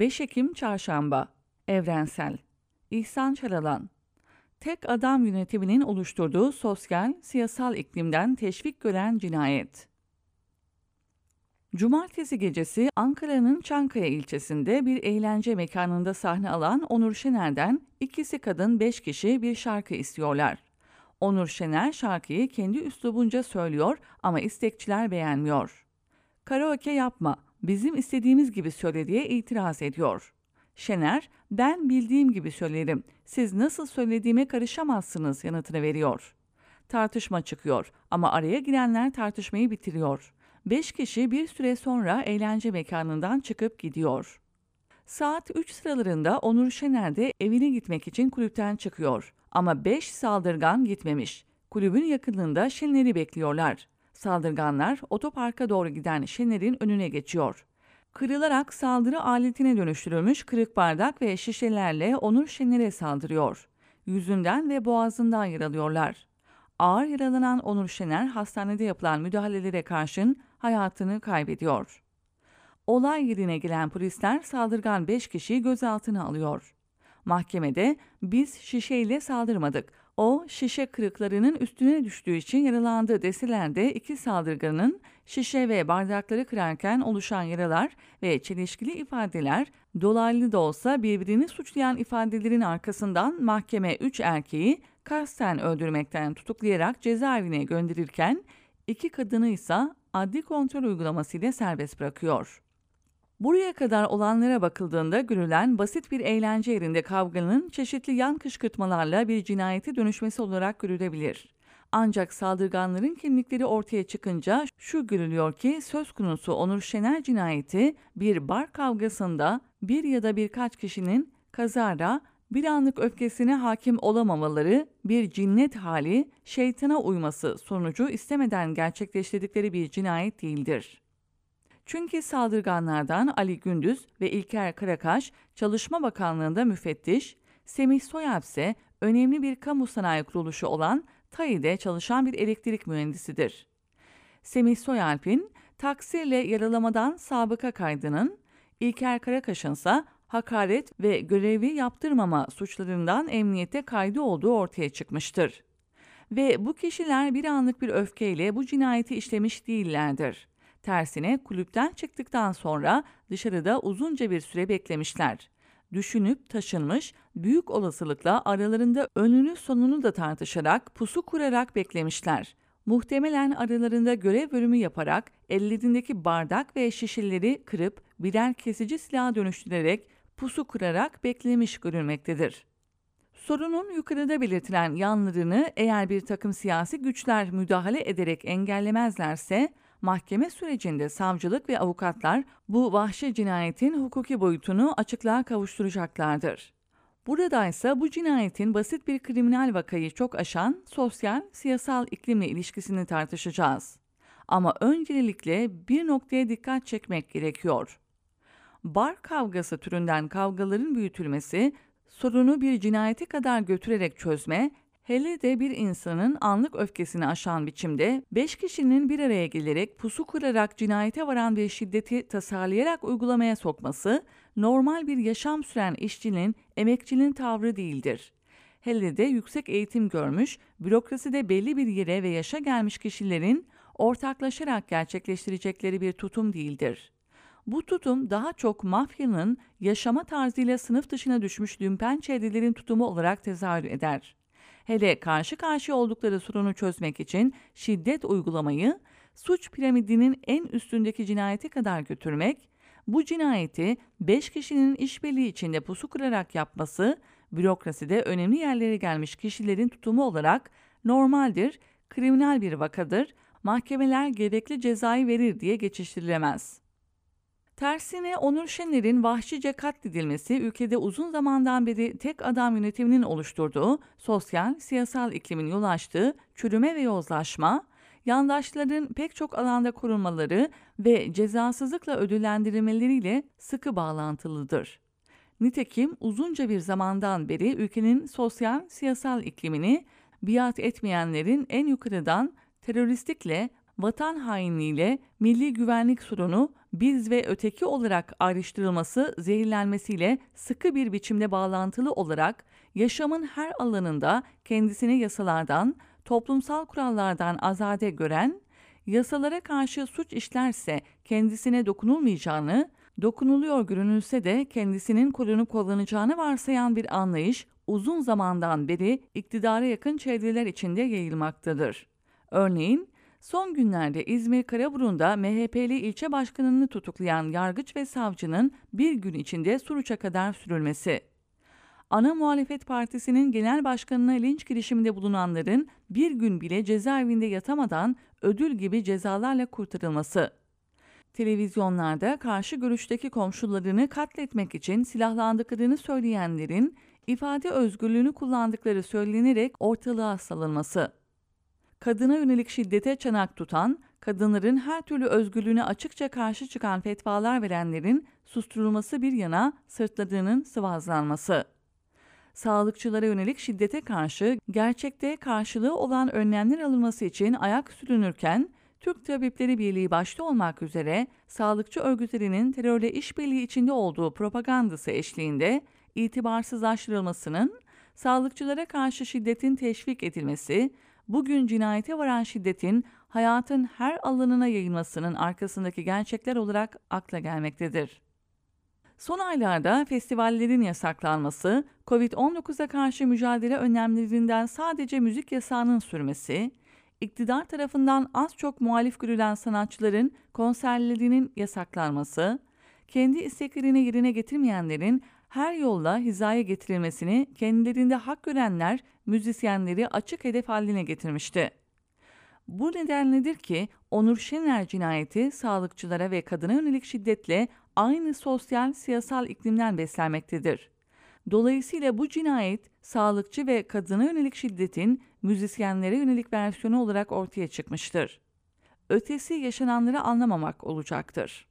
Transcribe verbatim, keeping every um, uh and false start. beş Ekim Çarşamba. Evrensel. İhsan Çaralan. Tek adam yönetiminin oluşturduğu sosyal, siyasal iklimden teşvik gören cinayet. Cumartesi gecesi Ankara'nın Çankaya ilçesinde bir eğlence mekanında sahne alan Onur Şener'den ikisi kadın beş kişi bir şarkı istiyorlar. Onur Şener şarkıyı kendi üslubunca söylüyor ama istekçiler beğenmiyor. Karaoke yapma, bizim istediğimiz gibi söyle diye itiraz ediyor. Şener, ben bildiğim gibi söylerim, siz nasıl söylediğime karışamazsınız yanıtını veriyor. Tartışma çıkıyor ama araya girenler tartışmayı bitiriyor. Beş kişi bir süre sonra eğlence mekanından çıkıp gidiyor. Saat üç sıralarında Onur Şener de evine gitmek için kulüpten çıkıyor. Ama beş saldırgan gitmemiş. Kulübün yakınında Şener'i bekliyorlar. Saldırganlar otoparka doğru giden Şener'in önüne geçiyor. Kırılarak saldırı aletine dönüştürülmüş kırık bardak ve şişelerle Onur Şener'e saldırıyor. Yüzünden ve boğazından yaralıyorlar. Ağır yaralanan Onur Şener hastanede yapılan müdahalelere karşın hayatını kaybediyor. Olay yerine gelen polisler saldırgan beş kişiyi gözaltına alıyor. Mahkemede biz şişeyle saldırmadık, o şişe kırıklarının üstüne düştüğü için yaralandı deseler de iki saldırganın şişe ve bardakları kırarken oluşan yaralar ve çelişkili ifadeler dolaylı da olsa birbirini suçlayan ifadelerin arkasından mahkeme üç erkeği kasten öldürmekten tutuklayarak cezaevine gönderirken iki kadını ise adli kontrol uygulamasıyla serbest bırakıyor. Buraya kadar olanlara bakıldığında görülen basit bir eğlence yerinde kavganın çeşitli yan kışkırtmalarla bir cinayete dönüşmesi olarak görülebilir. Ancak saldırganların kimlikleri ortaya çıkınca şu görülüyor ki söz konusu Onur Şener cinayeti bir bar kavgasında bir ya da birkaç kişinin kazara bir anlık öfkesine hakim olamamaları, bir cinnet hali, şeytana uyması sonucu istemeden gerçekleştirdikleri bir cinayet değildir. Çünkü saldırganlardan Ali Gündüz ve İlker Karakaş Çalışma Bakanlığı'nda müfettiş, Semih Soyalp ise önemli bir kamu sanayi kuruluşu olan T A İ'de çalışan bir elektrik mühendisidir. Semih Soyalp'in taksirle yaralamadan sabıka kaydının, İlker Karakaş'ın ise hakaret ve görevi yaptırmama suçlarından emniyete kaydı olduğu ortaya çıkmıştır. Ve bu kişiler bir anlık bir öfkeyle bu cinayeti işlemiş değillerdir. Tersine kulüpten çıktıktan sonra dışarıda uzunca bir süre beklemişler. Düşünüp taşınmış, büyük olasılıkla aralarında önünü sonunu da tartışarak, pusu kurarak beklemişler. Muhtemelen aralarında görev bölümü yaparak, ellerindeki bardak ve şişeleri kırıp birer kesici silaha dönüştürerek, pusu kurarak beklemiş görülmektedir. Sorunun yukarıda belirtilen yanlarını eğer bir takım siyasi güçler müdahale ederek engellemezlerse, mahkeme sürecinde savcılık ve avukatlar bu vahşi cinayetin hukuki boyutunu açıklığa kavuşturacaklardır. Buradaysa bu cinayetin basit bir kriminal vakayı çok aşan sosyal, siyasal iklimle ilişkisini tartışacağız. Ama öncelikle bir noktaya dikkat çekmek gerekiyor. Bar kavgası türünden kavgaların büyütülmesi, sorunu bir cinayete kadar götürerek çözme, hele de bir insanın anlık öfkesini aşan biçimde beş kişinin bir araya gelerek pusu kurarak cinayete varan bir şiddeti tasarlayarak uygulamaya sokması, normal bir yaşam süren işçinin, emekçinin tavrı değildir. Hele de yüksek eğitim görmüş, bürokraside belli bir yere ve yaşa gelmiş kişilerin ortaklaşarak gerçekleştirecekleri bir tutum değildir. Bu tutum daha çok mafyanın yaşama tarzıyla sınıf dışına düşmüş lümpen çevrelerin tutumu olarak tezahür eder. Hele karşı karşıya oldukları sorunu çözmek için şiddet uygulamayı, suç piramidinin en üstündeki cinayete kadar götürmek, bu cinayeti beş kişinin işbirliği içinde pusu kırarak yapması, bürokraside önemli yerlere gelmiş kişilerin tutumu olarak normaldir, kriminal bir vakadır, mahkemeler gerekli cezayı verir diye geçiştirilemez. Tersine Onur Şener'in vahşice katledilmesi ülkede uzun zamandan beri tek adam yönetiminin oluşturduğu sosyal, siyasal iklimin yol açtığı çürüme ve yozlaşma, yandaşların pek çok alanda korunmaları ve cezasızlıkla ödüllendirilmeleriyle sıkı bağlantılıdır. Nitekim uzunca bir zamandan beri ülkenin sosyal, siyasal iklimini biat etmeyenlerin en yukarıdan teröristlikle, vatan hainliğiyle milli güvenlik sorunu biz ve öteki olarak ayrıştırılması, zehirlenmesiyle sıkı bir biçimde bağlantılı olarak yaşamın her alanında kendisini yasalardan, toplumsal kurallardan azade gören, yasalara karşı suç işlerse kendisine dokunulmayacağını, dokunuluyor görünülse de kendisinin korunup kullanacağını varsayan bir anlayış uzun zamandan beri iktidara yakın çevreler içinde yayılmaktadır. Örneğin, son günlerde İzmir Karaburun'da M H P'li ilçe başkanını tutuklayan yargıç ve savcının bir gün içinde Suruç'a kadar sürülmesi, Ana Muhalefet Partisi'nin genel başkanına linç girişiminde bulunanların bir gün bile cezaevinde yatamadan ödül gibi cezalarla kurtarılması, televizyonlarda karşı görüşteki komşularını katletmek için silahlandıklarını söyleyenlerin ifade özgürlüğünü kullandıkları söylenerek ortalığa salınması, kadına yönelik şiddete çanak tutan, kadınların her türlü özgürlüğüne açıkça karşı çıkan fetvalar verenlerin susturulması bir yana sırtladığının sıvazlanması, sağlıkçılara yönelik şiddete karşı gerçekte karşılığı olan önlemler alınması için ayak sürünürken, Türk Tabipleri Birliği başta olmak üzere sağlıkçı örgütlerinin terörle işbirliği içinde olduğu propagandası eşliğinde itibarsızlaştırılmasının, sağlıkçılara karşı şiddetin teşvik edilmesi, bugün cinayete varan şiddetin hayatın her alanına yayılmasının arkasındaki gerçekler olarak akla gelmektedir. Son aylarda festivallerin yasaklanması, kovid on dokuza karşı mücadele önlemlerinden sadece müzik yasağının sürmesi, iktidar tarafından az çok muhalif görülen sanatçıların konserlerinin yasaklanması, kendi isteklerini yerine getirmeyenlerin her yolla hizaya getirilmesini kendilerinde hak görenler müzisyenleri açık hedef haline getirmişti. Bu nedenledir ki Onur Şener cinayeti sağlıkçılara ve kadına yönelik şiddetle aynı sosyal siyasal iklimden beslenmektedir. Dolayısıyla bu cinayet sağlıkçı ve kadına yönelik şiddetin müzisyenlere yönelik versiyonu olarak ortaya çıkmıştır. Ötesi yaşananları anlamamak olacaktır.